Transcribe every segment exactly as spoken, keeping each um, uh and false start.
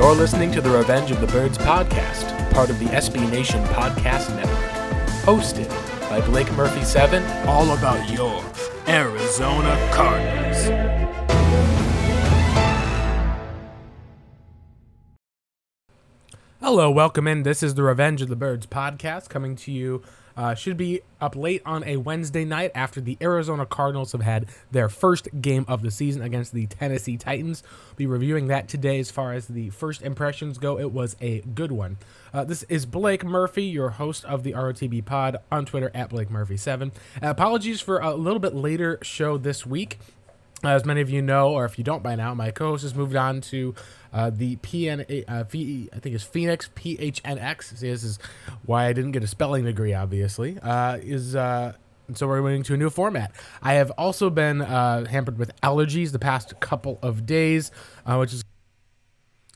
You're listening to the Revenge of the Birds podcast, part of the S B Nation podcast network. Hosted by Blake Murphy seven, all about your Arizona Cardinals. Hello, welcome in. This is the Revenge of the Birds podcast coming to you. Uh, should be up late on a Wednesday night after the Arizona Cardinals have had their first game of the season against the Tennessee Titans. Be reviewing that today. As far as the first impressions go, it was a good one. Uh, this is Blake Murphy, your host of the R O T B pod on Twitter at Blake Murphy seven. Uh, apologies for a little bit later show this week. As many of you know, or if you don't by now, my co-host has moved on to uh, the P N A, uh, v, I think it's Phoenix, P H N X. See, this is why I didn't get a spelling degree, obviously. Uh, is uh, so we're moving to a new format. I have also been uh, hampered with allergies the past couple of days, uh, which is...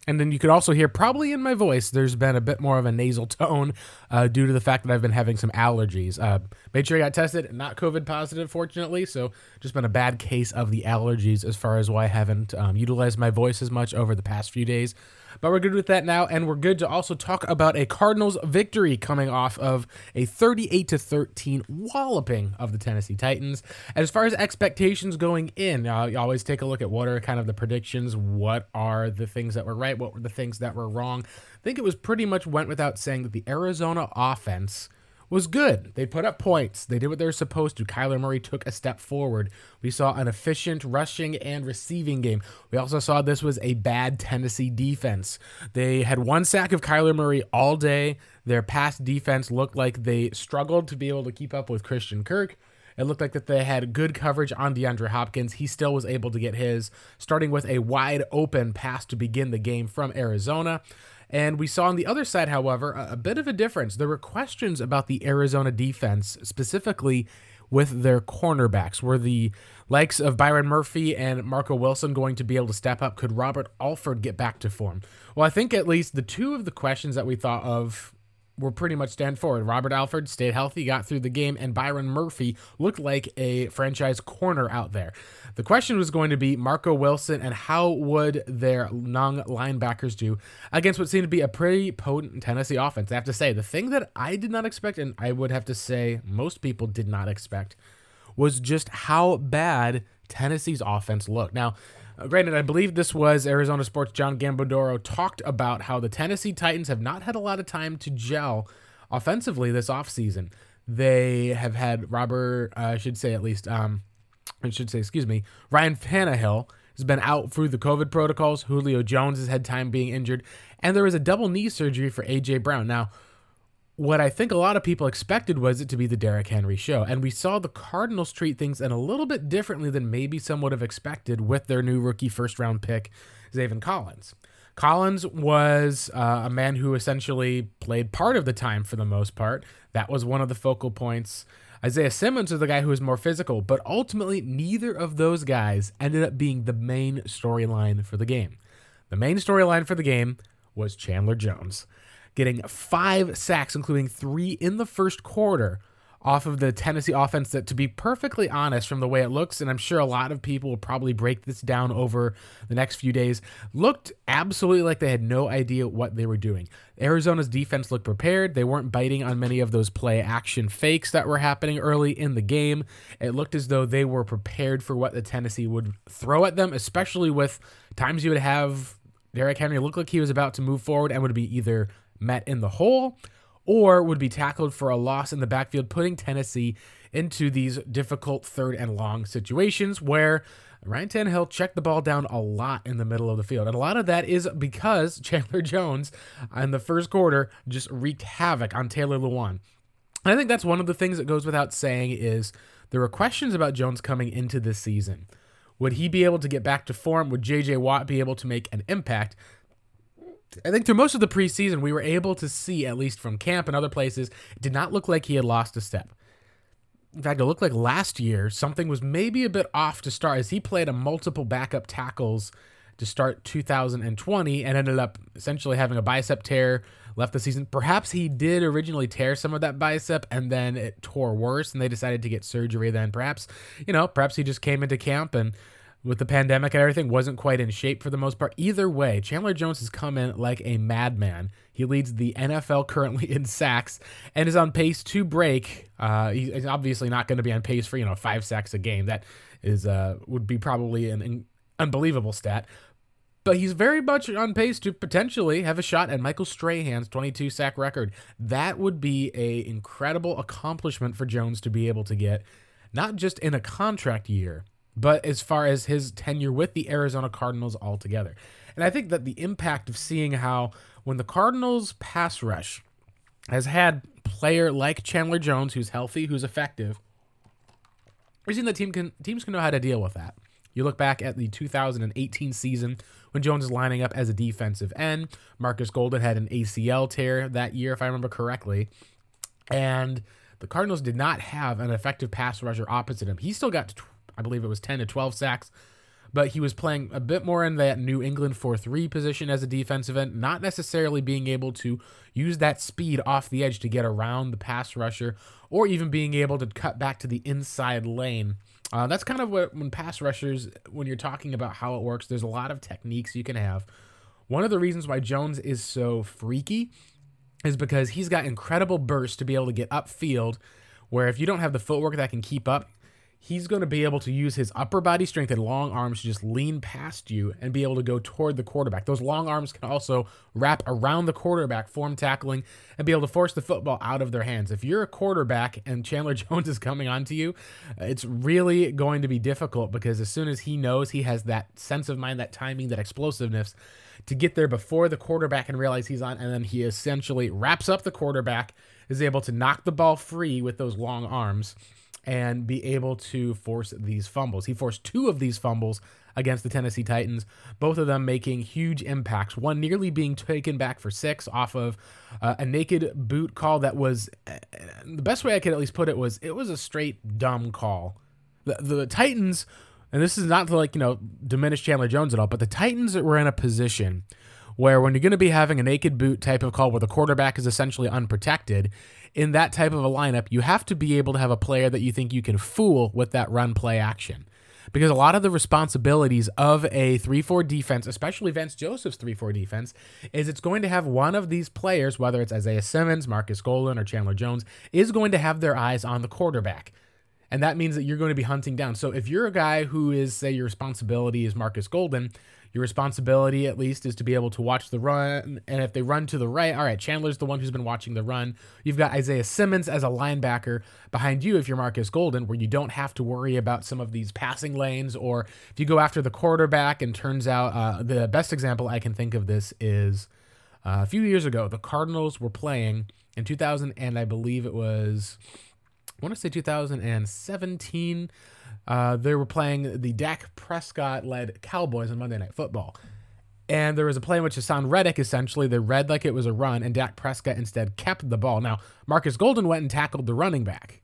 And then you could also hear, probably in my voice, there's been a bit more of a nasal tone uh, due to the fact that I've been having some allergies. Uh, made sure I got tested, not COVID positive, fortunately, so just been a bad case of the allergies as far as why I haven't um, utilized my voice as much over the past few days. But we're good with that now, and we're good to also talk about a Cardinals victory coming off of a thirty-eight to thirteen walloping of the Tennessee Titans. As far as expectations going in, uh, you always take a look at what are kind of the predictions, what are the things that were right, what were the things that were wrong. I think it was pretty much went without saying that the Arizona offense was good. They put up points. They did what they were supposed to. Kyler Murray took a step forward. We saw an efficient rushing and receiving game. We also saw this was a bad Tennessee defense. They had one sack of Kyler Murray all day. Their pass defense looked like they struggled to be able to keep up with Christian Kirk. It looked like that they had good coverage on DeAndre Hopkins. He still was able to get his, starting with a wide open pass to begin the game from Arizona. And we saw on the other side, however, a bit of a difference. There were questions about the Arizona defense, specifically with their cornerbacks. Were the likes of Byron Murphy and Marco Wilson going to be able to step up? Could Robert Alford get back to form? Well, I think at least the two of the questions that we thought of were pretty much stand forward. Robert Alford stayed healthy, got through the game, and Byron Murphy looked like a franchise corner out there. The question was going to be Marco Wilson and how would their young linebackers do against what seemed to be a pretty potent Tennessee offense. I have to say, the thing that I did not expect, and I would have to say most people did not expect, was just how bad Tennessee's offense looked. Now, Uh, granted, I believe this was Arizona Sports' John Gambadoro talked about how the Tennessee Titans have not had a lot of time to gel offensively this offseason. They have had Robert, uh, I should say at least, um, I should say, excuse me, Ryan Tannehill has been out through the COVID protocols. Julio Jones has had time being injured. And there was a double knee surgery for A J. Brown. Now, what I think a lot of people expected was it to be the Derrick Henry show, and we saw the Cardinals treat things in a little bit differently than maybe some would have expected with their new rookie first-round pick, Zaven Collins. Collins was uh, a man who essentially played part of the time for the most part. That was one of the focal points. Isaiah Simmons is the guy who is more physical, but ultimately neither of those guys ended up being the main storyline for the game. The main storyline for the game was Chandler Jones, getting five sacks, including three in the first quarter, off of the Tennessee offense that, to be perfectly honest, from the way it looks, and I'm sure a lot of people will probably break this down over the next few days, looked absolutely like they had no idea what they were doing. Arizona's defense looked prepared. They weren't biting on many of those play-action fakes that were happening early in the game. It looked as though they were prepared for what the Tennessee would throw at them, especially with times you would have Derrick Henry look like he was about to move forward and would be either met in the hole or would be tackled for a loss in the backfield, putting Tennessee into these difficult third and long situations where Ryan Tannehill checked the ball down a lot in the middle of the field. And a lot of that is because Chandler Jones in the first quarter just wreaked havoc on Taylor Lewan. And I think that's one of the things that goes without saying is there were questions about Jones coming into this season. Would he be able to get back to form? Would J J. Watt be able to make an impact? I think through most of the preseason, we were able to see, at least from camp and other places, it did not look like he had lost a step. In fact, it looked like last year something was maybe a bit off to start as he played a multiple backup tackles to start two thousand twenty and ended up essentially having a bicep tear, left the season. Perhaps he did originally tear some of that bicep and then it tore worse and they decided to get surgery then. Perhaps, you know, perhaps he just came into camp and with the pandemic and everything, wasn't quite in shape for the most part. Either way, Chandler Jones has come in like a madman. He leads the N F L currently in sacks and is on pace to break. Uh, he's obviously not going to be on pace for, you know, five sacks a game. That is uh, would be probably an, an unbelievable stat. But he's very much on pace to potentially have a shot at Michael Strahan's twenty-two sack record. That would be an incredible accomplishment for Jones to be able to get, not just in a contract year, but as far as his tenure with the Arizona Cardinals altogether. And I think that the impact of seeing how when the Cardinals pass rush has had player like Chandler Jones, who's healthy, who's effective, we've seen that team can, teams can know how to deal with that. You look back at the two thousand eighteen season when Jones is lining up as a defensive end. Marcus Golden had an A C L tear that year, if I remember correctly. And the Cardinals did not have an effective pass rusher opposite him. He still got, I believe it was ten to twelve sacks, but he was playing a bit more in that New England four three position as a defensive end, not necessarily being able to use that speed off the edge to get around the pass rusher or even being able to cut back to the inside lane. Uh, that's kind of what, when pass rushers, when you're talking about how it works, there's a lot of techniques you can have. One of the reasons why Jones is so freaky is because he's got incredible bursts to be able to get upfield, where if you don't have the footwork that can keep up, he's going to be able to use his upper body strength and long arms to just lean past you and be able to go toward the quarterback. Those long arms can also wrap around the quarterback, form tackling, and be able to force the football out of their hands. If you're a quarterback and Chandler Jones is coming onto you, it's really going to be difficult, because as soon as he knows he has that sense of mind, that timing, that explosiveness to get there before the quarterback can realize he's on, and then he essentially wraps up the quarterback, is able to knock the ball free with those long arms, and be able to force these fumbles. He forced two of these fumbles against the Tennessee Titans, both of them making huge impacts, one nearly being taken back for six off of uh, a naked boot call that was, uh, the best way I could at least put it was, it was a straight dumb call. The, the Titans, and this is not to like, you know, diminish Chandler Jones at all, but the Titans were in a position where when you're going to be having a naked boot type of call where the quarterback is essentially unprotected, in that type of a lineup, you have to be able to have a player that you think you can fool with that run play action. Because a lot of the responsibilities of a three four defense, especially Vance Joseph's three four defense, is it's going to have one of these players, whether it's Isaiah Simmons, Marcus Golden, or Chandler Jones, is going to have their eyes on the quarterback. And that means that you're going to be hunting down. So if you're a guy who is, say, your responsibility is Marcus Golden, your responsibility, at least, is to be able to watch the run. And if they run to the right, all right, Chandler's the one who's been watching the run. You've got Isaiah Simmons as a linebacker behind you if you're Marcus Golden, where you don't have to worry about some of these passing lanes. Or if you go after the quarterback, and turns out uh, the best example I can think of this is uh, a few years ago, the Cardinals were playing in two thousand, and I believe it was, I want to say two thousand seventeen, Uh, they were playing the Dak Prescott-led Cowboys on Monday Night Football. And there was a play in which Haason Reddick, essentially, they read like it was a run, and Dak Prescott instead kept the ball. Now, Marcus Golden went and tackled the running back.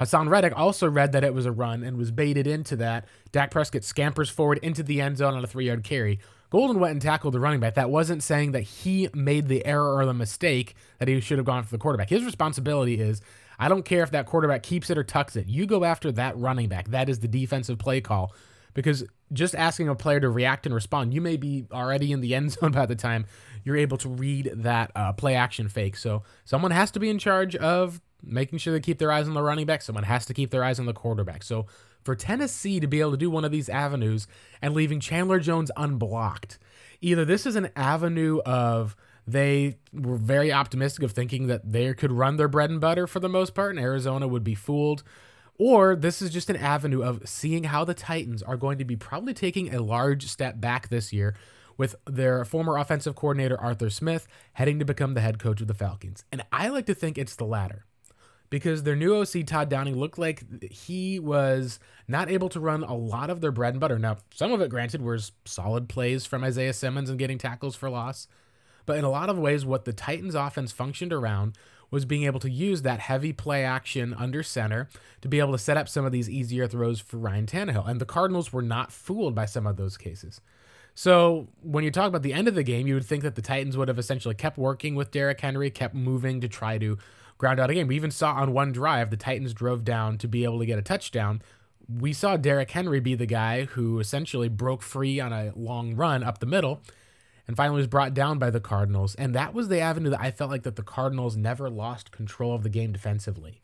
Haason Reddick also read that it was a run and was baited into that. Dak Prescott scampers forward into the end zone on a three-yard carry. Golden went and tackled the running back. That wasn't saying that he made the error or the mistake that he should have gone for the quarterback. His responsibility is, I don't care if that quarterback keeps it or tucks it. You go after that running back. That is the defensive play call, because just asking a player to react and respond, you may be already in the end zone by the time you're able to read that uh, play action fake. So someone has to be in charge of making sure they keep their eyes on the running back. Someone has to keep their eyes on the quarterback. So for Tennessee to be able to do one of these avenues and leaving Chandler Jones unblocked, either this is an avenue of they were very optimistic of thinking that they could run their bread and butter for the most part, and Arizona would be fooled. Or this is just an avenue of seeing how the Titans are going to be probably taking a large step back this year with their former offensive coordinator, Arthur Smith, heading to become the head coach of the Falcons. And I like to think it's the latter, because their new O C, Todd Downing, looked like he was not able to run a lot of their bread and butter. Now, some of it, granted, was solid plays from Isaiah Simmons and getting tackles for loss. But in a lot of ways, what the Titans offense functioned around was being able to use that heavy play action under center to be able to set up some of these easier throws for Ryan Tannehill. And the Cardinals were not fooled by some of those cases. So when you talk about the end of the game, you would think that the Titans would have essentially kept working with Derrick Henry, kept moving to try to ground out a game. We even saw on one drive, the Titans drove down to be able to get a touchdown we saw Derrick Henry be the guy who essentially broke free on a long run up the middle and finally was brought down by the Cardinals. And that was the avenue that I felt like that the Cardinals never lost control of the game defensively.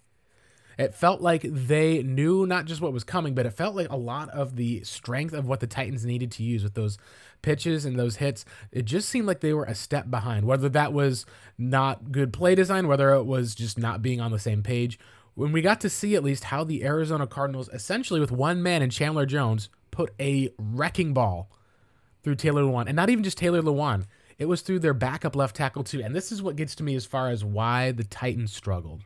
It felt like they knew not just what was coming, but it felt like a lot of the strength of what the Titans needed to use with those pitches and those hits. It just seemed like they were a step behind, whether that was not good play design, whether it was just not being on the same page. When we got to see at least how the Arizona Cardinals, essentially with one man in Chandler Jones, put a wrecking ball through Taylor Lewan. And not even just Taylor Lewan. It was through their backup left tackle too. And this is what gets to me as far as why the Titans struggled.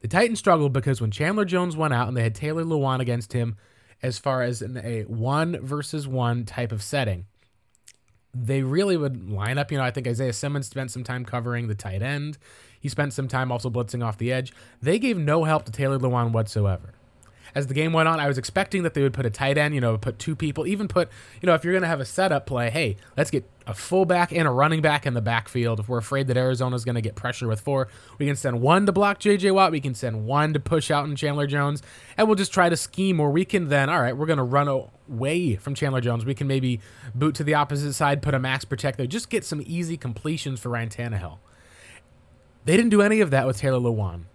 The Titans struggled because when Chandler Jones went out and they had Taylor Lewan against him as far as in a one versus one type of setting, they really would line up. You know, I think Isaiah Simmons spent some time covering the tight end. He spent some time also blitzing off the edge. They gave no help to Taylor Lewan whatsoever. As the game went on, I was expecting that they would put a tight end, you know, put two people, even put, you know, if you're going to have a setup play, hey, let's get a fullback and a running back in the backfield. If we're afraid that Arizona's going to get pressure with four, we can send one to block J J. Watt. We can send one to push out in Chandler Jones, and we'll just try to scheme where we can then, all right, we're going to run away from Chandler Jones. We can maybe boot to the opposite side, put a max protect there, just get some easy completions for Ryan Tannehill. They didn't do any of that with Taylor Lewan.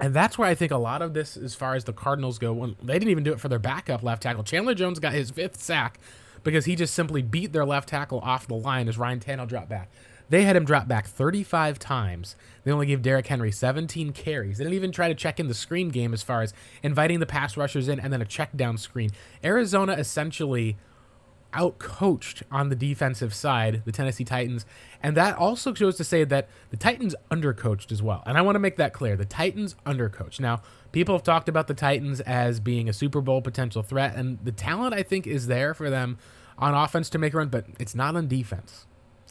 And that's where I think a lot of this, as far as the Cardinals go, when they didn't even do it for their backup left tackle. Chandler Jones got his fifth sack because he just simply beat their left tackle off the line as Ryan Tannehill dropped back. They had him drop back thirty-five times. They only gave Derrick Henry seventeen carries. They didn't even try to check in the screen game as far as inviting the pass rushers in and then a check down screen. Arizona essentially outcoached on the defensive side the Tennessee Titans, and that also goes to say that the Titans undercoached as well. And I want to make that clear. The Titans undercoached. Now, people have talked about the Titans as being a Super Bowl potential threat, and the talent I think is there for them on offense to make a run, but it's not on defense.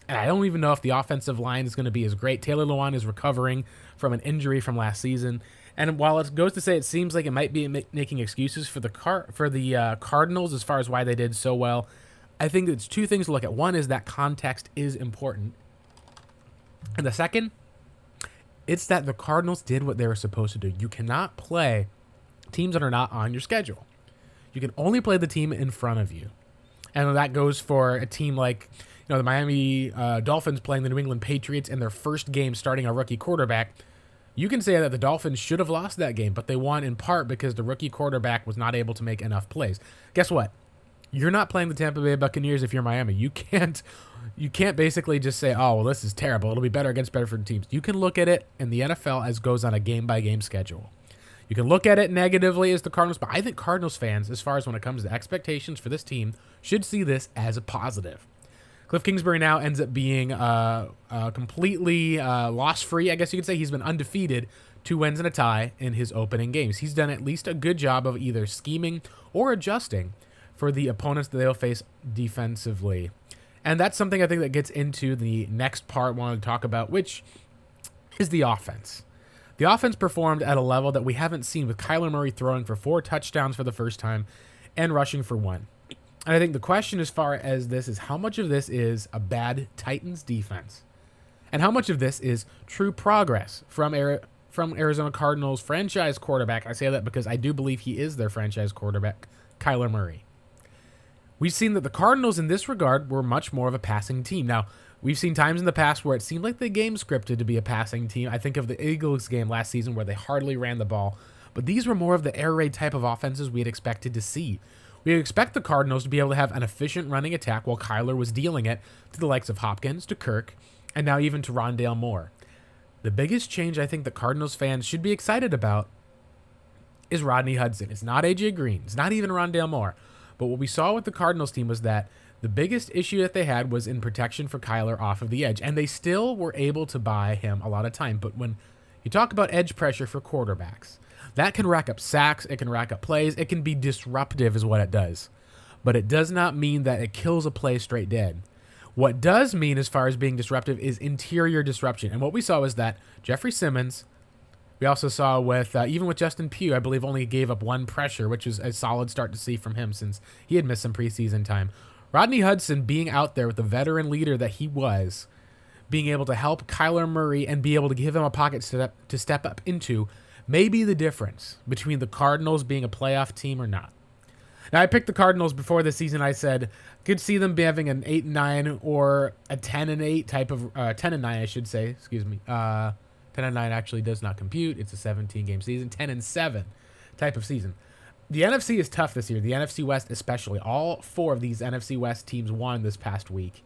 And I don't even know if the offensive line is going to be as great. Taylor Lewan is recovering from an injury from last season. And while it goes to say it seems like it might be making excuses for the car for the uh, Cardinals as far as why they did so well, I think it's two things to look at. One is that context is important. And the second, it's that the Cardinals did what they were supposed to do. You cannot play teams that are not on your schedule. You can only play the team in front of you. And that goes for a team like, you know, the Miami uh, Dolphins playing the New England Patriots in their first game starting a rookie quarterback. You can say that the Dolphins should have lost that game, but they won in part because the rookie quarterback was not able to make enough plays. Guess what? You're not playing the Tampa Bay Buccaneers if you're Miami. You can't you can't basically just say, oh, well, this is terrible. It'll be better against better teams. You can look at it in the N F L as goes on a game-by-game schedule. You can look at it negatively as the Cardinals, but I think Cardinals fans, as far as when it comes to expectations for this team, should see this as a positive. Kliff Kingsbury now ends up being uh, uh, completely uh, loss-free, I guess you could say. He's been undefeated, two wins and a tie in his opening games. He's done at least a good job of either scheming or adjusting for the opponents that they'll face defensively. And that's something I think that gets into the next part I want to talk about, which is the offense. The offense performed at a level that we haven't seen, with Kyler Murray throwing for four touchdowns for the first time and rushing for one. And I think the question as far as this is how much of this is a bad Titans defense and how much of this is true progress from Ari- from Arizona Cardinals franchise quarterback. I say that because I do believe he is their franchise quarterback, Kyler Murray. We've seen that the Cardinals in this regard were much more of a passing team. Now, we've seen times in the past where it seemed like they game scripted to be a passing team. I think of the Eagles game last season where they hardly ran the ball. But these were more of the air raid type of offenses we had expected to see. We expect the Cardinals to be able to have an efficient running attack while Kyler was dealing it to the likes of Hopkins, to Kirk, and now even to Rondale Moore. The biggest change I think the Cardinals fans should be excited about is Rodney Hudson. It's not A J. Green. It's not even Rondale Moore. But what we saw with the Cardinals team was that the biggest issue that they had was in protection for Kyler off of the edge. And they still were able to buy him a lot of time. But when you talk about edge pressure for quarterbacks, that can rack up sacks. It can rack up plays. It can be disruptive is what it does. But it does not mean that it kills a play straight dead. What does mean as far as being disruptive is interior disruption. And what we saw was that Jeffrey Simmons, we also saw with, uh, even with Justin Pugh, I believe only gave up one pressure, which is a solid start to see from him since he had missed some preseason time. Rodney Hudson being out there with the veteran leader that he was, being able to help Kyler Murray and be able to give him a pocket step to step up into, may be the difference between the Cardinals being a playoff team or not. Now, I picked the Cardinals before the season. I said could see them be having an eight and nine or a ten and eight type of uh, ten and nine, I should say. Excuse me. Uh, ten and nine actually does not compute. It's a seventeen game season. Ten and seven type of season. The N F C is tough this year. The N F C West especially. All four of these N F C West teams won this past week,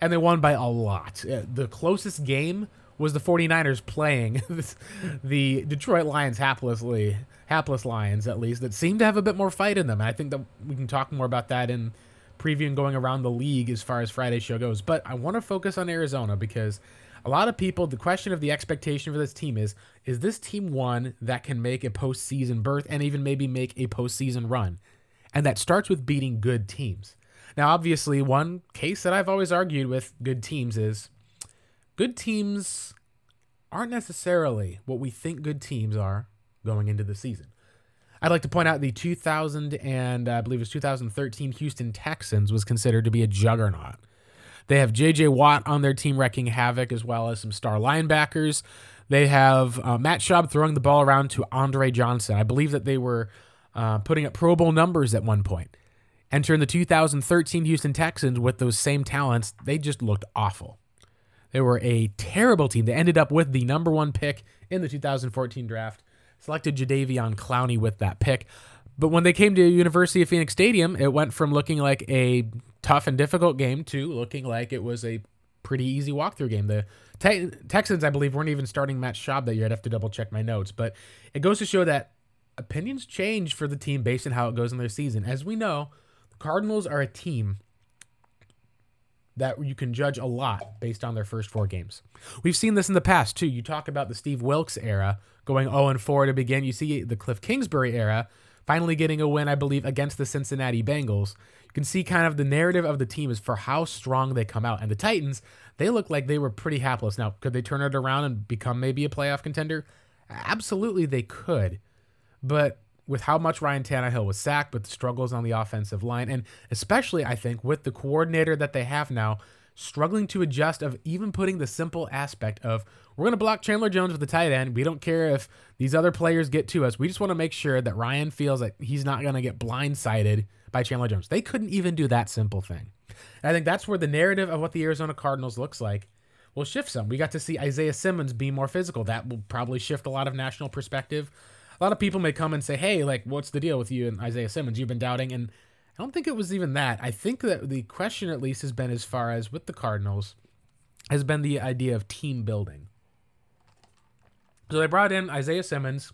and they won by a lot. The closest game was the 49ers playing the Detroit Lions haplessly, hapless Lions at least, that seemed to have a bit more fight in them. And I think that we can talk more about that in previewing going around the league as far as Friday's show goes. But I want to focus on Arizona because a lot of people, the question of the expectation for this team is, is this team one that can make a postseason berth and even maybe make a postseason run? And that starts with beating good teams. Now, obviously, one case that I've always argued with good teams is good teams aren't necessarily what we think good teams are going into the season. I'd like to point out the two thousand and I believe it was two thousand thirteen Houston Texans was considered to be a juggernaut. They have J J. Watt on their team wrecking havoc, as well as some star linebackers. They have uh, Matt Schaub throwing the ball around to Andre Johnson. I believe that they were uh, putting up Pro Bowl numbers at one point. Entering the two thousand thirteen Houston Texans with those same talents, they just looked awful. They were a terrible team. They ended up with the number one pick in the two thousand fourteen draft, selected Jadeveon Clowney with that pick. But when they came to University of Phoenix Stadium, it went from looking like a tough and difficult game to looking like it was a pretty easy walkthrough game. The te- Texans, I believe, weren't even starting Matt Schaub that year. I'd have to double check my notes. But it goes to show that opinions change for the team based on how it goes in their season. As we know, the Cardinals are a team that you can judge a lot based on their first four games. We've seen this in the past, too. You talk about the Steve Wilkes era going oh and four to begin. You see the Kliff Kingsbury era finally getting a win, I believe, against the Cincinnati Bengals. You can see kind of the narrative of the team is for how strong they come out. And the Titans, they look like they were pretty hapless. Now, could they turn it around and become maybe a playoff contender? Absolutely, they could. But with how much Ryan Tannehill was sacked, with the struggles on the offensive line, and especially, I think, with the coordinator that they have now, struggling to adjust of even putting the simple aspect of, we're going to block Chandler Jones with the tight end. We don't care if these other players get to us. We just want to make sure that Ryan feels that he's not going to get blindsided by Chandler Jones. They couldn't even do that simple thing. And I think that's where the narrative of what the Arizona Cardinals looks like will shift some. We got to see Isaiah Simmons be more physical. That will probably shift a lot of national perspective. A lot of people may come and say, hey, like, what's the deal with you and Isaiah Simmons? You've been doubting. And I don't think it was even that. I think that the question at least has been, as far as with the Cardinals, has been the idea of team building. So they brought in Isaiah Simmons,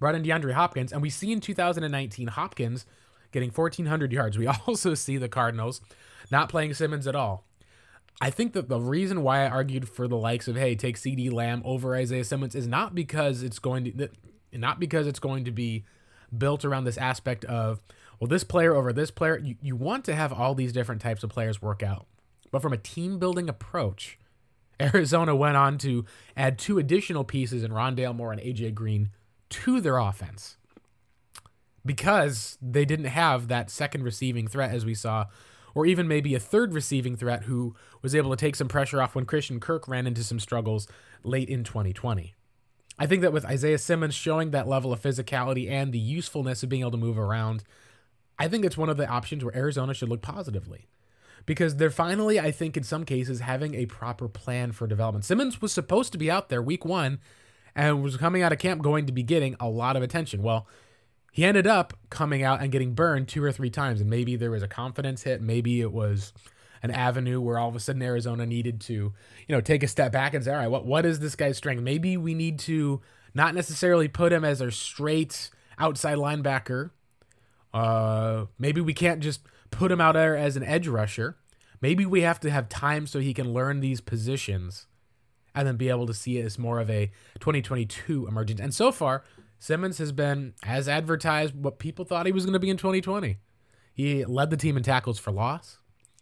brought in DeAndre Hopkins, and we see in two thousand nineteen Hopkins getting fourteen hundred yards. We also see the Cardinals not playing Simmons at all. I think that the reason why I argued for the likes of, hey, take C D Lamb over Isaiah Simmons is not because it's going to... That, Not because it's going to be built around this aspect of, well, this player over this player. You, you want to have all these different types of players work out. But from a team-building approach, Arizona went on to add two additional pieces in Rondale Moore and A J. Green to their offense because they didn't have that second receiving threat, as we saw, or even maybe a third receiving threat who was able to take some pressure off when Christian Kirk ran into some struggles late in twenty twenty. I think that with Isaiah Simmons showing that level of physicality and the usefulness of being able to move around, I think it's one of the options where Arizona should look positively. Because they're finally, I think in some cases, having a proper plan for development. Simmons was supposed to be out there week one and was coming out of camp going to be getting a lot of attention. Well, he ended up coming out and getting burned two or three times. And maybe there was a confidence hit. Maybe it was an avenue where all of a sudden Arizona needed to, you know, take a step back and say, all right, what, what is this guy's strength? Maybe we need to not necessarily put him as a straight outside linebacker. Uh, maybe we can't just put him out there as an edge rusher. Maybe we have to have time so he can learn these positions and then be able to see it as more of a twenty twenty-two emergence. And so far, Simmons has been, as advertised, what people thought he was going to be in twenty twenty. He led the team in tackles for loss.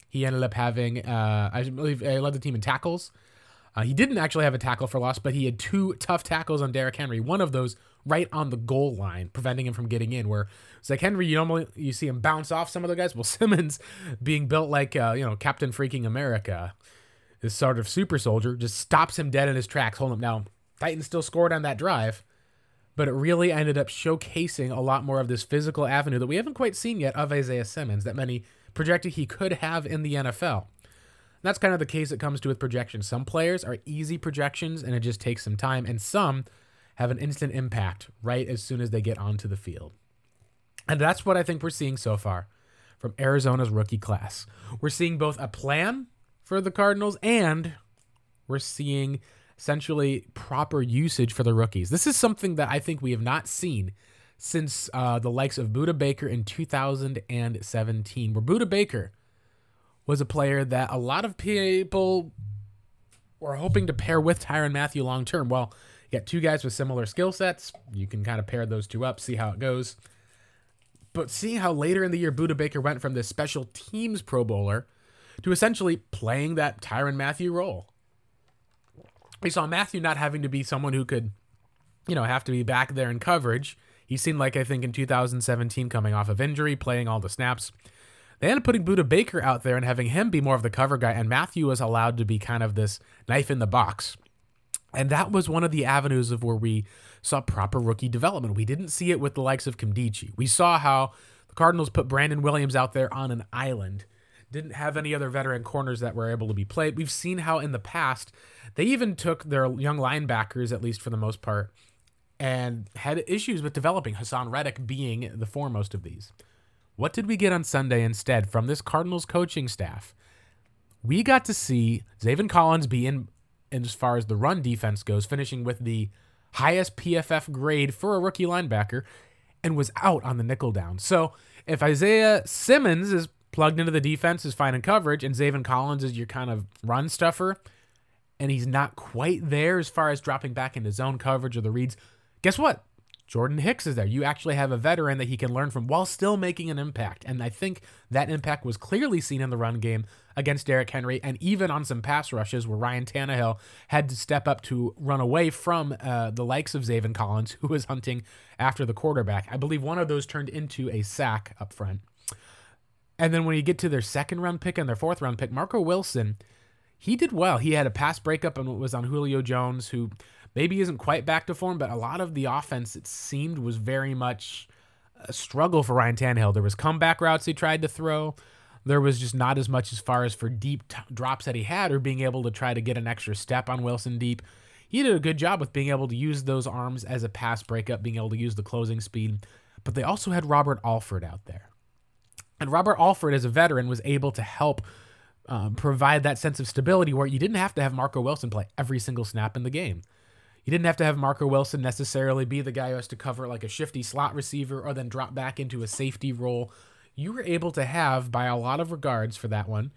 He ended up having, uh, I believe, he led the team in tackles. Uh, he didn't actually have a tackle for loss, but he had two tough tackles on Derrick Henry. One of those right on the goal line, preventing him from getting in. Where it's like Henry, you normally you see him bounce off some of the guys. Well, Simmons, being built like uh, you know Captain Freaking America, this sort of super soldier, just stops him dead in his tracks. Hold him. Now Titans still scored on that drive, but it really ended up showcasing a lot more of this physical avenue that we haven't quite seen yet of Isaiah Simmons that many projected he could have in the N F L. And that's kind of the case it comes to with projections. Some players are easy projections, and it just takes some time, and some have an instant impact right as soon as they get onto the field. And that's what I think we're seeing so far from Arizona's rookie class. We're seeing both a plan for the Cardinals, and we're seeing essentially proper usage for the rookies. This is something that I think we have not seen since uh, the likes of Budda Baker in two thousand seventeen, where Budda Baker was a player that a lot of people were hoping to pair with Tyrann Mathieu long-term. Well, you got two guys with similar skill sets. You can kind of pair those two up, see how it goes. But seeing how later in the year Budda Baker went from this special teams pro bowler to essentially playing that Tyrann Mathieu role. We saw Mathieu not having to be someone who could, you know, have to be back there in coverage. He seemed like, I think, in two thousand seventeen, coming off of injury, playing all the snaps. They ended up putting Budda Baker out there and having him be more of the cover guy, and Mathieu was allowed to be kind of this knife in the box. And that was one of the avenues of where we saw proper rookie development. We didn't see it with the likes of Kimdichie. We saw how the Cardinals put Brandon Williams out there on an island, didn't have any other veteran corners that were able to be played. We've seen how in the past, they even took their young linebackers, at least for the most part, and had issues with developing, Haason Reddick being the foremost of these. What did we get on Sunday instead from this Cardinals coaching staff? We got to see Zaven Collins be in, and as far as the run defense goes, finishing with the highest P F F grade for a rookie linebacker, and was out on the nickel down. So if Isaiah Simmons is plugged into the defense, is fine in coverage, and Zaven Collins is your kind of run stuffer, and he's not quite there as far as dropping back into zone coverage or the reads, guess what? Jordan Hicks is there. You actually have a veteran that he can learn from while still making an impact. And I think that impact was clearly seen in the run game against Derrick Henry, and even on some pass rushes where Ryan Tannehill had to step up to run away from uh, the likes of Zaven Collins, who was hunting after the quarterback. I believe one of those turned into a sack up front. And then when you get to their second round pick and their fourth round pick, Marco Wilson, he did well. He had a pass breakup and was on Julio Jones, who maybe isn't quite back to form, but a lot of the offense, it seemed, was very much a struggle for Ryan Tannehill. There was comeback routes he tried to throw. There was just not as much as far as for deep t- drops that he had, or being able to try to get an extra step on Wilson deep. He did a good job with being able to use those arms as a pass breakup, being able to use the closing speed. But they also had Robert Alford out there. And Robert Alford, as a veteran, was able to help um, provide that sense of stability where you didn't have to have Marco Wilson play every single snap in the game. You didn't have to have Marco Wilson necessarily be the guy who has to cover like a shifty slot receiver or then drop back into a safety role. You were able to have, by a lot of regards for that one,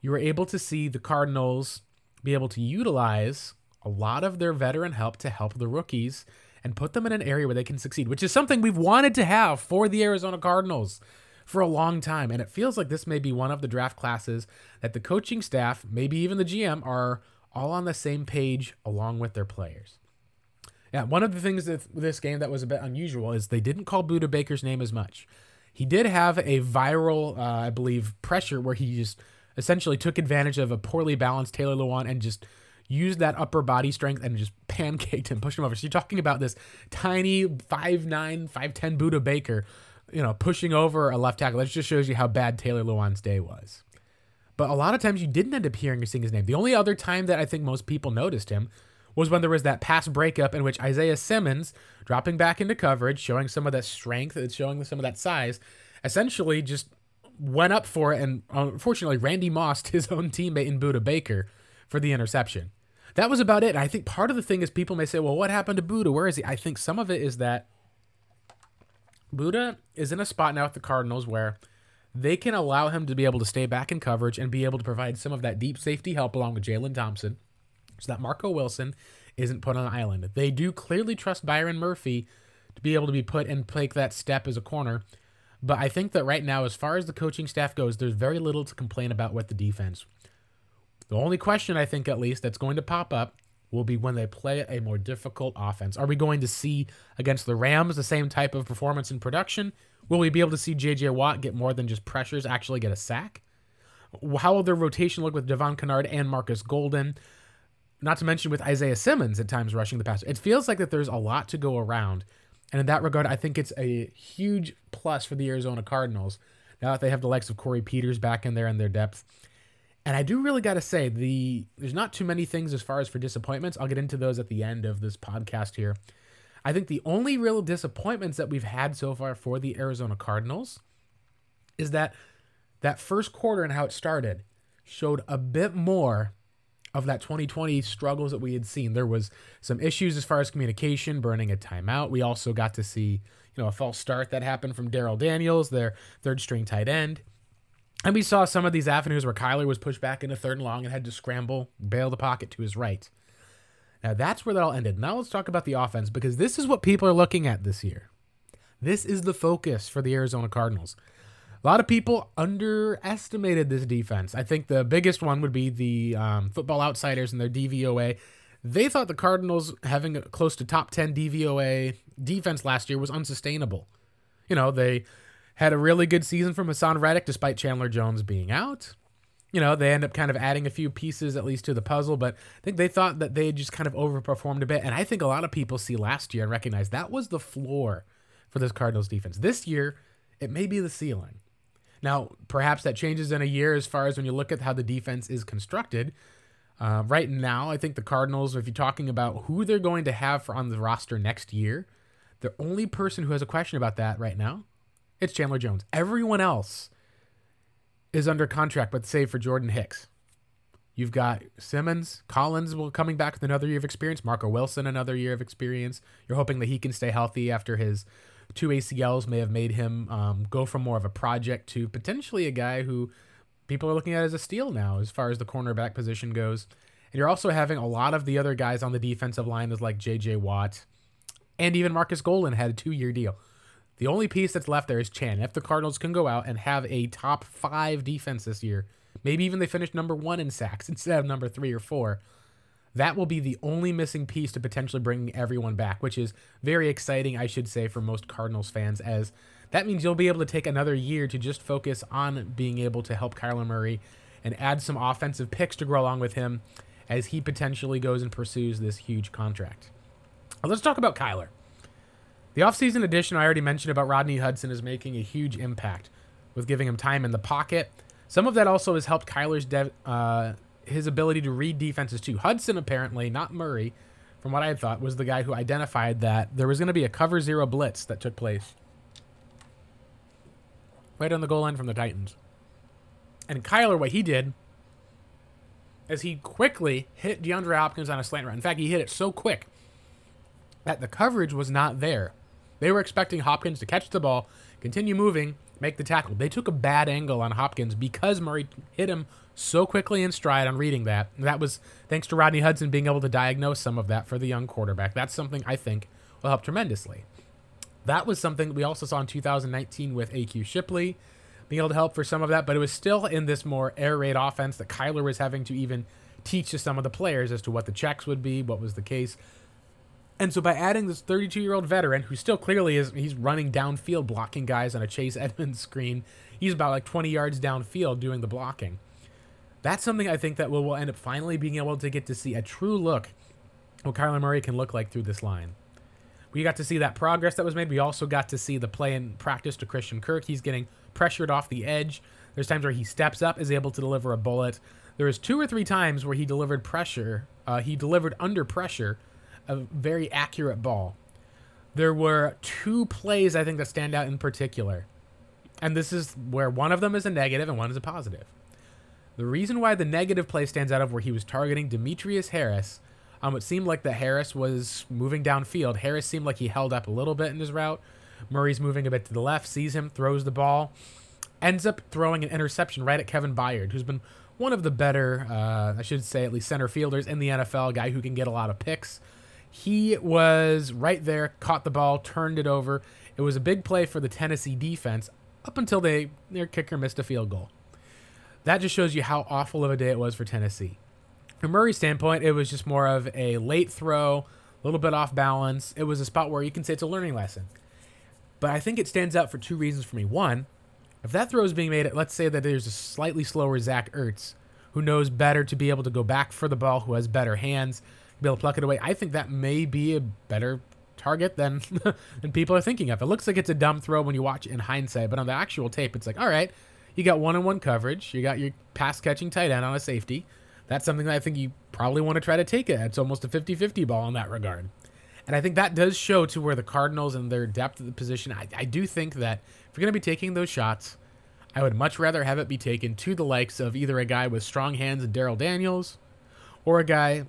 you were able to see the Cardinals be able to utilize a lot of their veteran help to help the rookies and put them in an area where they can succeed, which is something we've wanted to have for the Arizona Cardinals for a long time. And it feels like this may be one of the draft classes that the coaching staff, maybe even the G M, are all on the same page along with their players. Yeah, one of the things that this game that was a bit unusual is they didn't call Budda Baker's name as much. He did have a viral, uh, I believe, pressure where he just essentially took advantage of a poorly balanced Taylor Lewan and just used that upper body strength and just pancaked him, pushed him over. So you're talking about this tiny five nine, five ten Budda Baker, you know, pushing over a left tackle. That just shows you how bad Taylor Lewan's day was. But a lot of times you didn't end up hearing or seeing his name. The only other time that I think most people noticed him was when there was that pass breakup in which Isaiah Simmons, dropping back into coverage, showing some of that strength, showing some of that size, essentially just went up for it, and unfortunately Randy Mossed his own teammate in Budda Baker for the interception. That was about it. I think part of the thing is people may say, well, what happened to Budda? Where is he? I think some of it is that Budda is in a spot now at the Cardinals where they can allow him to be able to stay back in coverage and be able to provide some of that deep safety help along with Jalen Thompson, so that Marco Wilson isn't put on an island. They do clearly trust Byron Murphy to be able to be put and take that step as a corner. But I think that right now, as far as the coaching staff goes, there's very little to complain about with the defense. The only question, I think at least, that's going to pop up will be when they play a more difficult offense. Are we going to see against the Rams the same type of performance and production? Will we be able to see J J. Watt get more than just pressures, actually get a sack? How will their rotation look with Devon Kennard and Marcus Golden? Not to mention with Isaiah Simmons at times rushing the passer. It feels like that there's a lot to go around. And in that regard, I think it's a huge plus for the Arizona Cardinals now that they have the likes of Corey Peters back in there in their depth. And I do really got to say, the there's not too many things as far as for disappointments. I'll get into those at the end of this podcast here. I think the only real disappointments that we've had so far for the Arizona Cardinals is that that first quarter and how it started showed a bit more of that twenty twenty struggles that we had seen. There was some issues as far as communication, burning a timeout. We also got to see, you know, a false start that happened from Darrell Daniels, their third string tight end. And we saw some of these avenues where Kyler was pushed back into third and long and had to scramble, bail the pocket to his right. Now that's where that all ended. Now let's talk about the offense, because this is what people are looking at this year. This is the focus for the Arizona Cardinals. A lot of people underestimated this defense. I think the biggest one would be the um, Football Outsiders and their D V O A. They thought the Cardinals having a close to top ten D V O A defense last year was unsustainable. You know, they had a really good season from Haason Reddick despite Chandler Jones being out. You know, they end up kind of adding a few pieces at least to the puzzle, but I think they thought that they just kind of overperformed a bit. And I think a lot of people see last year and recognize that was the floor for this Cardinals defense. This year, it may be the ceiling. Now, perhaps that changes in a year as far as when you look at how the defense is constructed. Uh, right now, I think the Cardinals, if you're talking about who they're going to have for on the roster next year, the only person who has a question about that right now, it's Chandler Jones. Everyone else is under contract, but save for Jordan Hicks. You've got Simmons, Collins will coming back with another year of experience, Marco Wilson, another year of experience. You're hoping that he can stay healthy after his two A C Ls may have made him um, go from more of a project to potentially a guy who people are looking at as a steal now as far as the cornerback position goes. And you're also having a lot of the other guys on the defensive line is like J J. Watt, and even Marcus Golden had a two-year deal. The only piece that's left there is Chan. If the Cardinals can go out and have a top five defense this year, maybe even they finish number one in sacks instead of number three or four, that will be the only missing piece to potentially bringing everyone back, which is very exciting, I should say, for most Cardinals fans, as that means you'll be able to take another year to just focus on being able to help Kyler Murray and add some offensive picks to grow along with him as he potentially goes and pursues this huge contract. Now, let's talk about Kyler. The offseason addition I already mentioned about Rodney Hudson is making a huge impact with giving him time in the pocket. Some of that also has helped Kyler's dev, uh, his ability to read defenses too. Hudson, apparently, not Murray, from what I had thought, was the guy who identified that there was going to be a cover zero blitz that took place right on the goal line from the Titans. And Kyler, what he did is he quickly hit DeAndre Hopkins on a slant route. In fact, he hit it so quick that the coverage was not there. They were expecting Hopkins to catch the ball, continue moving, make the tackle. They took a bad angle on Hopkins because Murray hit him so quickly in stride on reading that. And that was thanks to Rodney Hudson being able to diagnose some of that for the young quarterback. That's something I think will help tremendously. That was something we also saw in two thousand nineteen with A Q Shipley being able to help for some of that, but it was still in this more air raid offense that Kyler was having to even teach to some of the players as to what the checks would be, what was the case. And so by adding this thirty-two-year-old veteran, who still clearly is, he's running downfield blocking guys on a Chase Edmonds screen. He's about like twenty yards downfield doing the blocking. That's something I think that we'll, we'll end up finally being able to get to see a true look at what Kyler Murray can look like through this line. We got to see that progress that was made. We also got to see the play in practice to Christian Kirk. He's getting pressured off the edge. There's times where he steps up, is able to deliver a bullet. There was two or three times where he delivered pressure. Uh, he delivered under pressure a very accurate ball. There were two plays I think that stand out in particular. And this is where one of them is a negative and one is a positive. The reason why the negative play stands out of where he was targeting Demetrius Harris, um, it seemed like that Harris was moving downfield. Harris seemed like he held up a little bit in his route. Murray's moving a bit to the left, sees him, throws the ball, ends up throwing an interception right at Kevin Byard, who's been one of the better, uh, I should say at least center fielders in the N F L, a guy who can get a lot of picks. He was right there, caught the ball, turned it over. It was a big play for the Tennessee defense up until they their kicker missed a field goal. That just shows you how awful of a day it was for Tennessee. From Murray's standpoint, it was just more of a late throw, a little bit off balance. It was a spot where you can say it's a learning lesson. But I think it stands out for two reasons for me. One, if that throw is being made, let's say that there's a slightly slower Zach Ertz, who knows better to be able to go back for the ball, who has better hands, be able to pluck it away. I think that may be a better target than than people are thinking of. It looks like it's a dumb throw when you watch in hindsight, but on the actual tape, it's like, all right, you got one-on-one coverage. You got your pass-catching tight end on a safety. That's something that I think you probably want to try to take it. It's almost a fifty-fifty ball in that regard. And I think that does show to where the Cardinals and their depth of the position. I, I do think that if you're going to be taking those shots, I would much rather have it be taken to the likes of either a guy with strong hands in Darrell Daniels or a guy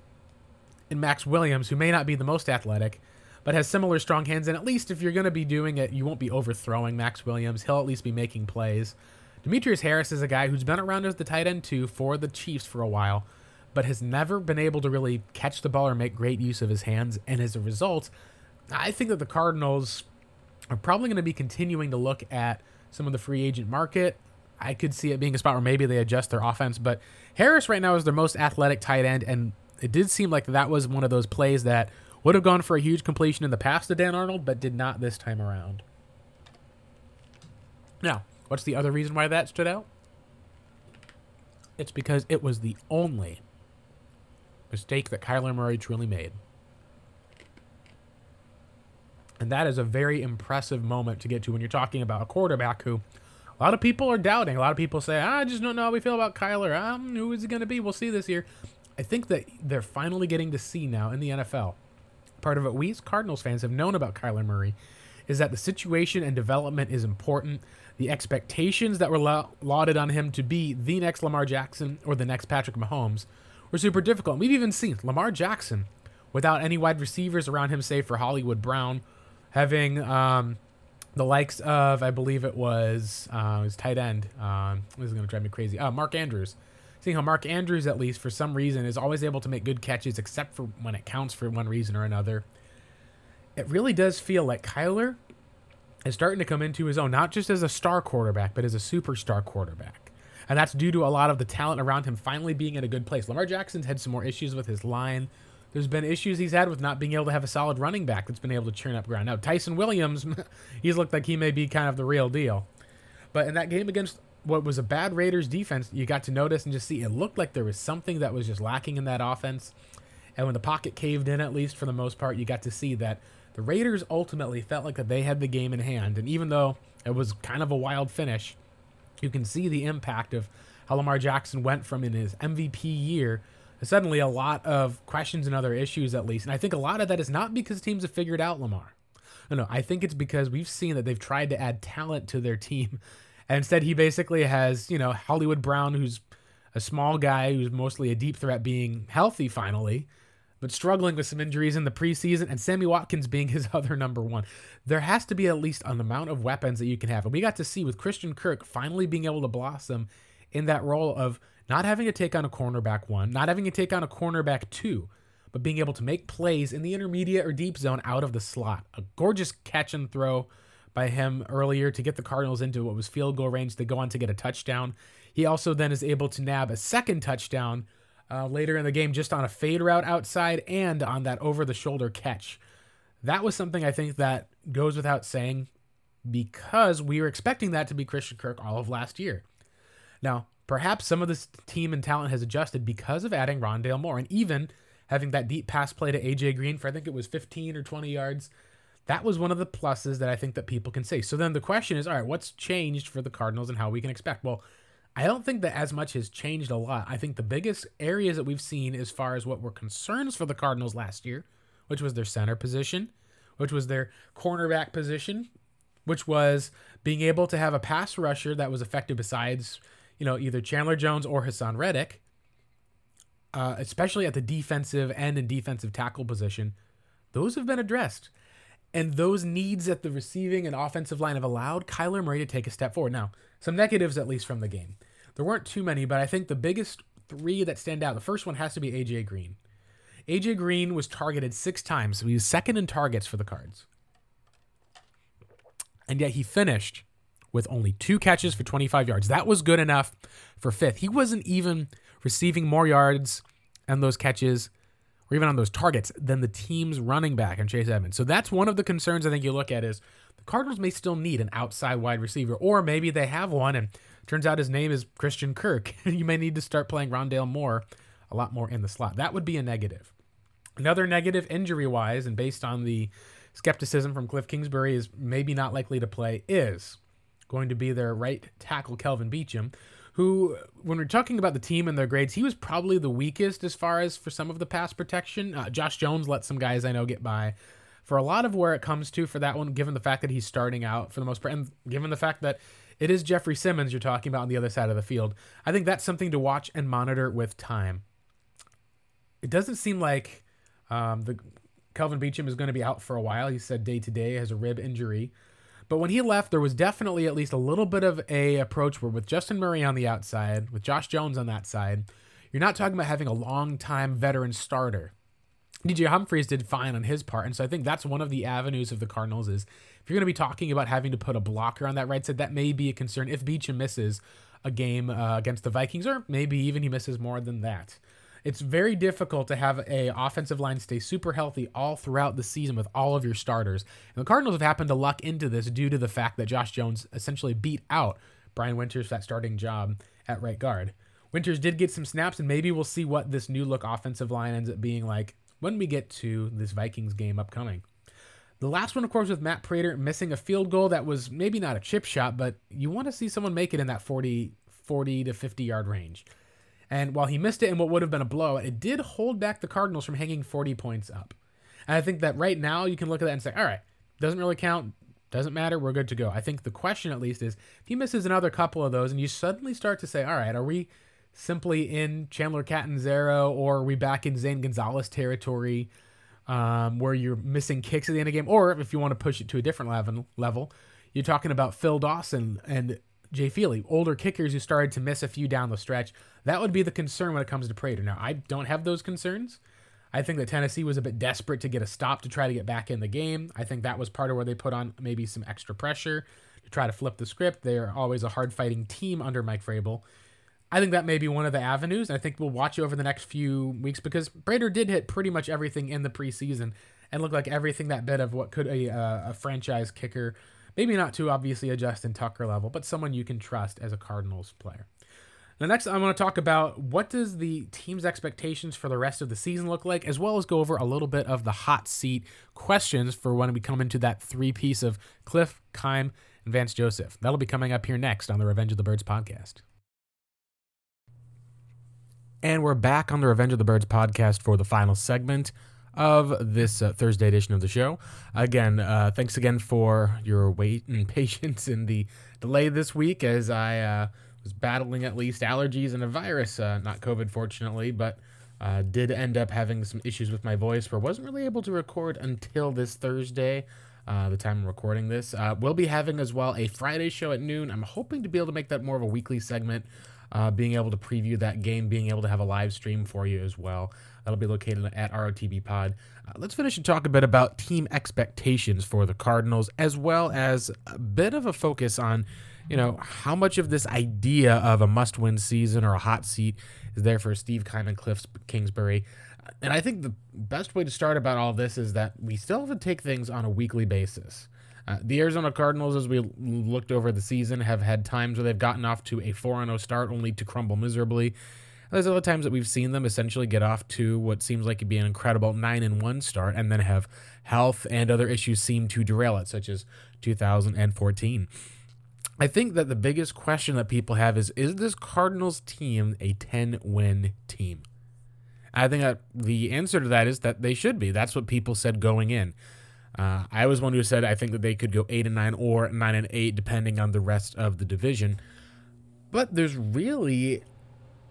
in Max Williams who may not be the most athletic but has similar strong hands. And at least if you're going to be doing it, you won't be overthrowing Max Williams. He'll at least be making plays. Demetrius Harris is a guy who's been around as the tight end too for the Chiefs for a while, but has never been able to really catch the ball or make great use of his hands. And as a result, I think that the Cardinals are probably going to be continuing to look at some of the free agent market. I could see it being a spot where maybe they adjust their offense, but Harris right now is their most athletic tight end, and it did seem like that was one of those plays that would have gone for a huge completion in the past to Dan Arnold, but did not this time around. Now, what's the other reason why that stood out? It's because it was the only mistake that Kyler Murray truly made. And that is a very impressive moment to get to when you're talking about a quarterback who a lot of people are doubting. A lot of people say, I just don't know how we feel about Kyler. Um, who is he going to be? We'll see this year. I think that they're finally getting to see now in the N F L. Part of what we as Cardinals fans have known about Kyler Murray is that the situation and development is important. The expectations that were la- lauded on him to be the next Lamar Jackson or the next Patrick Mahomes were super difficult. And we've even seen Lamar Jackson, without any wide receivers around him, save for Hollywood Brown, having um, the likes of, I believe it was uh, his tight end. Um, this is going to drive me crazy. Uh, Mark Andrews. Seeing how Mark Andrews, at least for some reason, is always able to make good catches, except for when it counts for one reason or another. It really does feel like Kyler is starting to come into his own, not just as a star quarterback, but as a superstar quarterback. And that's due to a lot of the talent around him finally being in a good place. Lamar Jackson's had some more issues with his line. There's been issues he's had with not being able to have a solid running back that's been able to churn up ground. Now, Tyson Williams, he's looked like he may be kind of the real deal. But in that game against what was a bad Raiders defense, you got to notice and just see it looked like there was something that was just lacking in that offense. And when the pocket caved in, at least for the most part, you got to see that the Raiders ultimately felt like that they had the game in hand. And even though it was kind of a wild finish, you can see the impact of how Lamar Jackson went from in his M V P year to suddenly a lot of questions and other issues, at least. And I think a lot of that is not because teams have figured out Lamar. No, no, I think it's because we've seen that they've tried to add talent to their team. And instead, he basically has, you know, Hollywood Brown, who's a small guy, who's mostly a deep threat, being healthy finally, but struggling with some injuries in the preseason, and Sammy Watkins being his other number one. There has to be at least an amount of weapons that you can have. And we got to see with Christian Kirk finally being able to blossom in that role of not having to take on a cornerback one, not having to take on a cornerback two, but being able to make plays in the intermediate or deep zone out of the slot. A gorgeous catch and throw by him earlier to get the Cardinals into what was field goal range. They go on to get a touchdown. He also then is able to nab a second touchdown uh, later in the game, just on a fade route outside and on that over-the-shoulder catch. That was something I think that goes without saying, because we were expecting that to be Christian Kirk all of last year. Now, perhaps some of this team and talent has adjusted because of adding Rondale Moore, and even having that deep pass play to A J Green for, I think it was fifteen or twenty yards. That was one of the pluses that I think that people can say. So then the question is, all right, what's changed for the Cardinals and how we can expect? Well, I don't think that as much has changed a lot. I think the biggest areas that we've seen as far as what were concerns for the Cardinals last year, which was their center position, which was their cornerback position, which was being able to have a pass rusher that was effective besides, you know, either Chandler Jones or Haason Reddick, uh, especially at the defensive end and defensive tackle position. Those have been addressed. And those needs at the receiving and offensive line have allowed Kyler Murray to take a step forward. Now, some negatives, at least from the game. There weren't too many, but I think the biggest three that stand out, the first one has to be A J Green. A J Green was targeted six times, so he was second in targets for the Cards. And yet he finished with only two catches for twenty-five yards. That was good enough for fifth. He wasn't even receiving more yards and those catches, or even on those targets, than the team's running back and Chase Edmonds. So that's one of the concerns I think you look at is the Cardinals may still need an outside wide receiver, or maybe they have one and Turns out his name is Christian Kirk. You may need to start playing Rondale Moore a lot more in the slot. That would be a negative. Another negative injury-wise, and based on the skepticism from Kliff Kingsbury is maybe not likely to play, is going to be their right tackle, Kelvin Beachum, who, when we're talking about the team and their grades, he was probably the weakest as far as for some of the pass protection. Uh, Josh Jones let some guys I know get by. For a lot of where it comes to for that one, given the fact that he's starting out for the most part, and given the fact that it is Jeffrey Simmons you're talking about on the other side of the field, I think that's something to watch and monitor with time. It doesn't seem like um, the Kelvin Beachum is going to be out for a while. He said day-to-day, has a rib injury. But when he left, there was definitely at least a little bit of a approach where with Justin Murray on the outside, with Josh Jones on that side, you're not talking about having a long-time veteran starter. D J Humphries did fine on his part, and so I think that's one of the avenues of the Cardinals is if you're going to be talking about having to put a blocker on that right side, that may be a concern if Beachum misses a game uh, against the Vikings, or maybe even he misses more than that. It's very difficult to have a offensive line stay super healthy all throughout the season with all of your starters. And the Cardinals have happened to luck into this due to the fact that Josh Jones essentially beat out Brian Winters for that starting job at right guard. Winters did get some snaps, and maybe we'll see what this new look offensive line ends up being like when we get to this Vikings game upcoming. The last one, of course, with Matt Prater missing a field goal that was maybe not a chip shot, but you want to see someone make it in that forty, forty to fifty-yard range. And while he missed it in what would have been a blowout, it did hold back the Cardinals from hanging forty points up. And I think that right now you can look at that and say, all right, doesn't really count, doesn't matter, we're good to go. I think the question at least is, if he misses another couple of those and you suddenly start to say, all right, are we simply in Chandler Catanzaro or are we back in Zane Gonzalez territory um, where you're missing kicks at the end of the game? Or if you want to push it to a different level, you're talking about Phil Dawson and Jay Feely, older kickers who started to miss a few down the stretch. That would be the concern when it comes to Prater. Now, I don't have those concerns. I think that Tennessee was a bit desperate to get a stop to try to get back in the game. I think that was part of where they put on maybe some extra pressure to try to flip the script. They are always a hard-fighting team under Mike Vrabel. I think that may be one of the avenues, and I think we'll watch over the next few weeks because Prater did hit pretty much everything in the preseason and looked like everything that bit of what could a, uh, a franchise kicker. Maybe not too obviously a Justin Tucker level, but someone you can trust as a Cardinals player. Now, next, I want to talk about what does the team's expectations for the rest of the season look like, as well as go over a little bit of the hot seat questions for when we come into that three-piece of Kliff, Keim, and Vance Joseph. That'll be coming up here next on the Revenge of the Birds podcast. And we're back on the Revenge of the Birds podcast for the final segment of this uh, Thursday edition of the show. Again, uh, thanks again for your wait and patience in the delay this week as I uh, was battling at least allergies and a virus, uh, not COVID fortunately, but uh, did end up having some issues with my voice where I wasn't really able to record until this Thursday, uh, the time I'm recording this. Uh, we'll be having as well a Friday show at noon. I'm hoping to be able to make that more of a weekly segment, uh, being able to preview that game, being able to have a live stream for you as well. That'll be located at R O T B Pod. Uh, let's finish and talk a bit about team expectations for the Cardinals, as well as a bit of a focus on, you know, how much of this idea of a must-win season or a hot seat is there for Steve Keim and Kliff Kingsbury. And I think the best way to start about all this is that we still have to take things on a weekly basis. Uh, the Arizona Cardinals, as we looked over the season, have had times where they've gotten off to a four and oh start only to crumble miserably. There's other times that we've seen them essentially get off to what seems like it'd be an incredible nine and one start and then have health and other issues seem to derail it, such as two thousand fourteen. I think that the biggest question that people have is, is this Cardinals team a ten-win team? I think that the answer to that is that they should be. That's what people said going in. Uh, I was one who said I think that they could go eight and nine or nine and eight, depending on the rest of the division. But there's really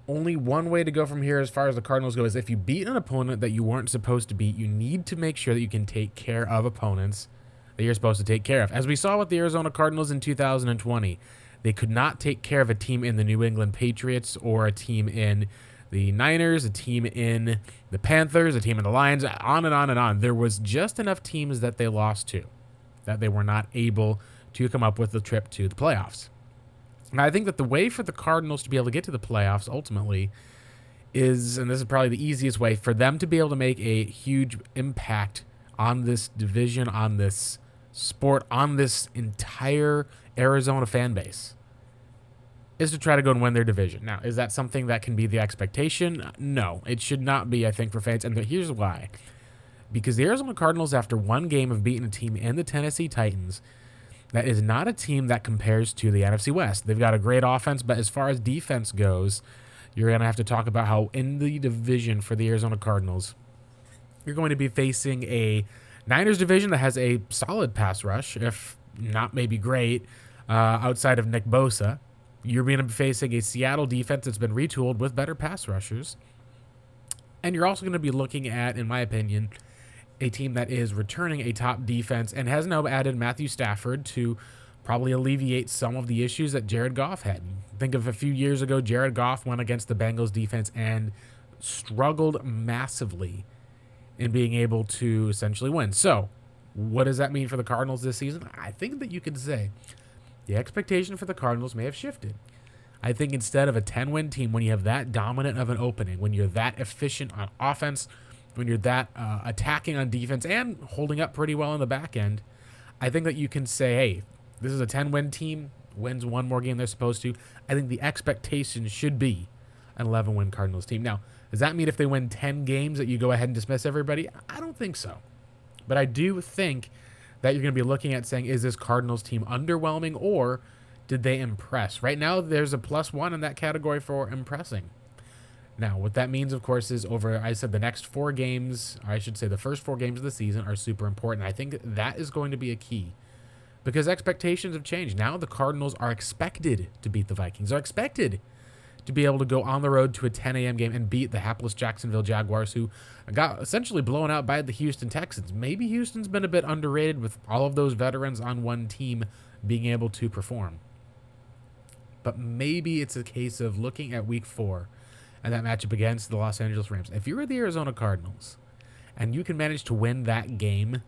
only one way to go from here as far as the Cardinals go is if you beat an opponent that you weren't supposed to beat, you need to make sure that you can take care of opponents that you're supposed to take care of. As we saw with the Arizona Cardinals in two thousand twenty, they could not take care of a team in the New England Patriots or a team in the Niners, a team in the Panthers, a team in the Lions, on and on and on. There was just enough teams that they lost to that they were not able to come up with the trip to the playoffs. And I think that the way for the Cardinals to be able to get to the playoffs ultimately is, and this is probably the easiest way, for them to be able to make a huge impact on this division, on this sport, on this entire Arizona fan base, is to try to go and win their division. Now, is that something that can be the expectation? No, it should not be, I think, for fans. And here's why. Because the Arizona Cardinals, after one game of beating a team in the Tennessee Titans, that is not a team that compares to the N F C West. They've got a great offense, but as far as defense goes, you're going to have to talk about how in the division for the Arizona Cardinals, you're going to be facing a Niners division that has a solid pass rush, if not maybe great, uh, outside of Nick Bosa. You're going to be facing a Seattle defense that's been retooled with better pass rushers. And you're also going to be looking at, in my opinion, a team that is returning a top defense and has now added Matthew Stafford to probably alleviate some of the issues that Jared Goff had. Think of a few years ago, Jared Goff went against the Bengals defense and struggled massively in being able to essentially win. So what does that mean for the Cardinals this season? I think that you could say the expectation for the Cardinals may have shifted. I think instead of a ten-win team, when you have that dominant of an opening, when you're that efficient on offense, when you're that uh, attacking on defense and holding up pretty well in the back end, I think that you can say, hey, this is a ten-win team, wins one more game they're supposed to. I think the expectation should be an eleven-win Cardinals team. Now, does that mean if they win ten games that you go ahead and dismiss everybody? I don't think so. But I do think that you're going to be looking at saying, is this Cardinals team underwhelming or did they impress? Right now, there's a plus one in that category for impressing. Now, what that means, of course, is over, I said the next four games, or I should say the first four games of the season are super important. I think that is going to be a key because expectations have changed. Now the Cardinals are expected to beat the Vikings, are expected to be able to go on the road to a ten a.m. game and beat the hapless Jacksonville Jaguars, who got essentially blown out by the Houston Texans. Maybe Houston's been a bit underrated with all of those veterans on one team being able to perform. But maybe it's a case of looking at week four and that matchup against the Los Angeles Rams. If you're the Arizona Cardinals and you can manage to win that game,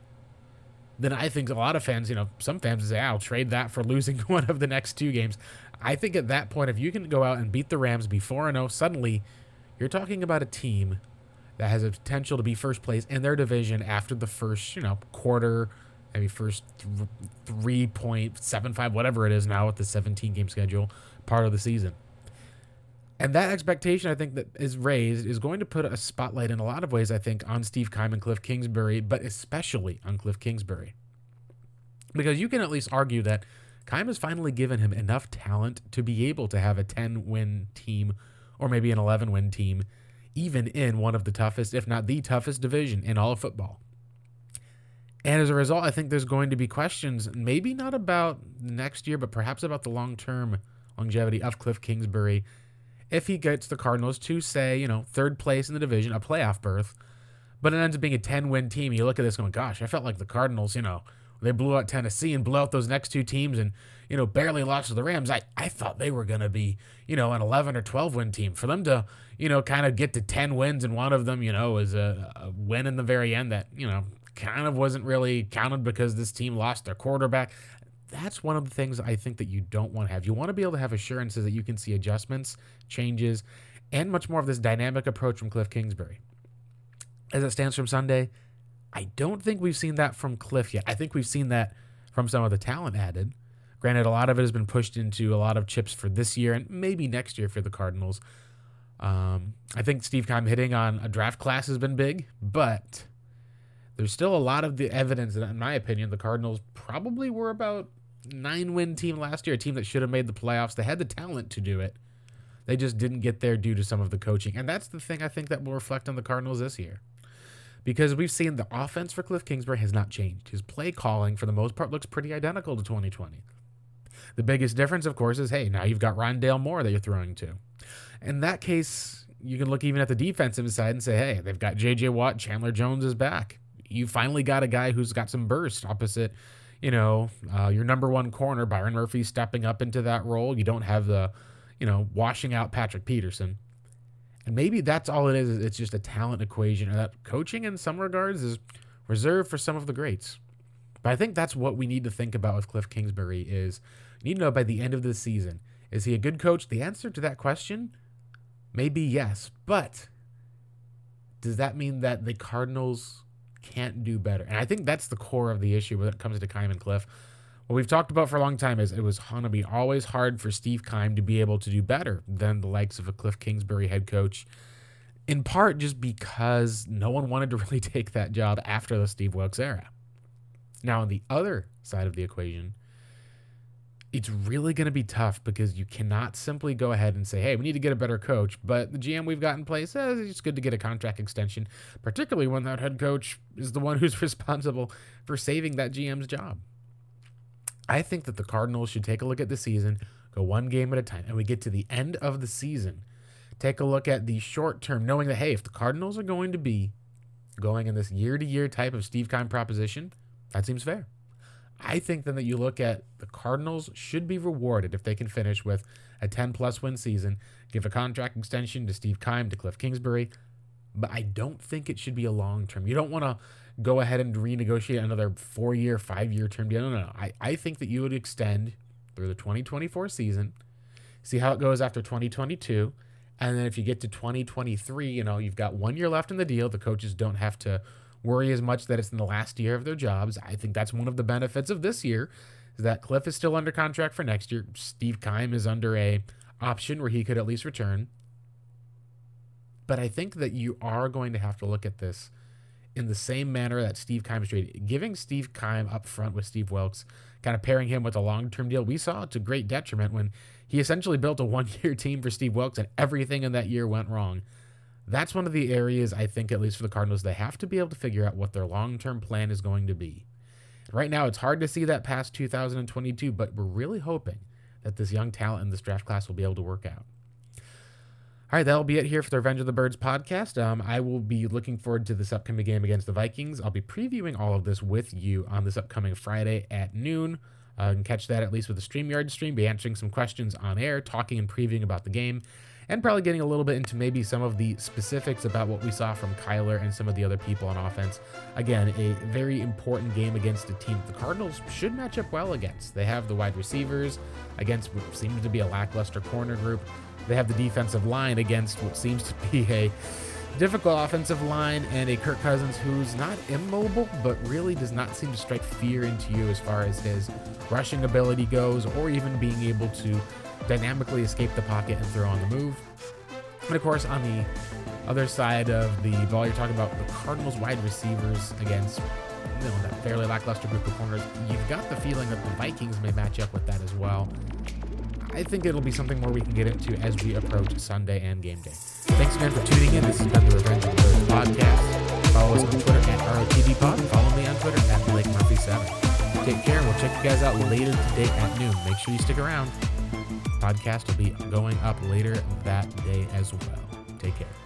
then I think a lot of fans, you know, some fans say, I'll trade that for losing one of the next two games. I think at that point, if you can go out and beat the Rams before and oh, suddenly you're talking about a team that has a potential to be first place in their division after the first, you know, quarter, maybe first th- three point seven five, whatever it is now with the seventeen-game schedule part of the season. And that expectation, I think, that is raised is going to put a spotlight in a lot of ways, I think, on Steve Keim and Kliff Kingsbury, but especially on Kliff Kingsbury. Because you can at least argue that Keim has finally given him enough talent to be able to have a ten-win team or maybe an eleven-win team, even in one of the toughest, if not the toughest division in all of football. And as a result, I think there's going to be questions, maybe not about next year, but perhaps about the long-term longevity of Kliff Kingsbury if he gets the Cardinals to, say, you know, third place in the division, a playoff berth, but it ends up being a ten-win team. You look at this going, gosh, I felt like the Cardinals, you know, they blew out Tennessee and blew out those next two teams and, you know, barely lost to the Rams. I, I thought they were going to be, you know, an eleven or twelve-win team. For them to, you know, kind of get to ten wins and one of them, you know, is a, a win in the very end that, you know, kind of wasn't really counted because this team lost their quarterback. That's one of the things I think that you don't want to have. You want to be able to have assurances that you can see adjustments, changes, and much more of this dynamic approach from Kliff Kingsbury. As it stands from Sunday, I don't think we've seen that from Kliff yet. I think we've seen that from some of the talent added. Granted, a lot of it has been pushed into a lot of chips for this year and maybe next year for the Cardinals. Um, I think Steve Keim hitting on a draft class has been big, but there's still a lot of the evidence that, in my opinion, the Cardinals probably were about nine-win team last year, a team that should have made the playoffs. They had the talent to do it. They just didn't get there due to some of the coaching. And that's the thing I think that will reflect on the Cardinals this year. Because we've seen the offense for Kliff Kingsbury has not changed. His play calling, for the most part, looks pretty identical to twenty twenty. The biggest difference, of course, is, hey, now you've got Rondale Moore that you're throwing to. In that case, you can look even at the defensive side and say, hey, they've got J J. Watt, Chandler Jones is back. You finally got a guy who's got some burst opposite You know, uh, your number one corner, Byron Murphy, stepping up into that role. You don't have the, you know, washing out Patrick Peterson. And maybe that's all it is. is it's just a talent equation. And that coaching in some regards is reserved for some of the greats. But I think that's what we need to think about with Kliff Kingsbury is you need to know by the end of the season, is he a good coach? The answer to that question may be yes. But does that mean that the Cardinals can't do better? And I think that's the core of the issue when it comes to Keim and Kliff. what we've talked about for a long time is it was going to be always hard for Steve Keim to be able to do better than the likes of a Kliff Kingsbury head coach, in part just because no one wanted to really take that job after the Steve Wilkes era. Now, on the other side of the equation, it's really going to be tough because you cannot simply go ahead and say, hey, we need to get a better coach, but the G M we've got in place, eh, it's good to get a contract extension, particularly when that head coach is the one who's responsible for saving that G M's job. I think that the Cardinals should take a look at the season, go one game at a time, and we get to the end of the season, take a look at the short term, knowing that, hey, if the Cardinals are going to be going in this year-to-year type of Steve Keim proposition, that seems fair. I think then that you look at the Cardinals should be rewarded if they can finish with a ten-plus win season, give a contract extension to Steve Keim, to Kliff Kingsbury, but I don't think it should be a long term. You don't want to go ahead and renegotiate another four-year, five-year term deal. No, no, no. I, I think that you would extend through the twenty twenty-four season, see how it goes after twenty twenty-two, and then if you get to twenty twenty-three, you know, you've got one year left in the deal. The coaches don't have to worry as much that it's in the last year of their jobs. I think that's one of the benefits of this year is that Kliff is still under contract for next year. Steve Keim is under a option where he could at least return. But I think that you are going to have to look at this in the same manner that Steve Keim is treated. Giving Steve Keim up front with Steve Wilkes, kind of pairing him with a long-term deal, we saw to great detriment when he essentially built a one-year team for Steve Wilkes and everything in that year went wrong. That's one of the areas I think, at least for the Cardinals, they have to be able to figure out what their long-term plan is going to be. Right now, it's hard to see that past two thousand twenty-two, but we're really hoping that this young talent in this draft class will be able to work out. All right, that'll be it here for the Revenge of the Birds podcast. Um, I will be looking forward to this upcoming game against the Vikings. I'll be previewing all of this with you on this upcoming Friday at noon. Uh, you can catch that at least with a StreamYard stream, be answering some questions on air, talking and previewing about the game, and probably getting a little bit into maybe some of the specifics about what we saw from Kyler and some of the other people on offense. Again, a very important game against a team the Cardinals should match up well against. They have the wide receivers against what seems to be a lackluster corner group. They have the defensive line against what seems to be a difficult offensive line, and a Kirk Cousins who's not immobile, but really does not seem to strike fear into you as far as his rushing ability goes, or even being able to dynamically escape the pocket and throw on the move. And of course, on the other side of the ball, you're talking about the Cardinals wide receivers against, you know, that fairly lackluster group of corners. You've got the feeling that the Vikings may match up with that as well. I think it'll be something more we can get into as we approach Sunday and game day. Thanks again for tuning in. This has been the Revenge of the Birds podcast. Follow us on Twitter at R O T B Pod. Follow me on Twitter at Blake Murphy seven. Take care, and we'll check you guys out later today at noon. Make sure you stick around. Podcast will be going up later that day as well. Take care.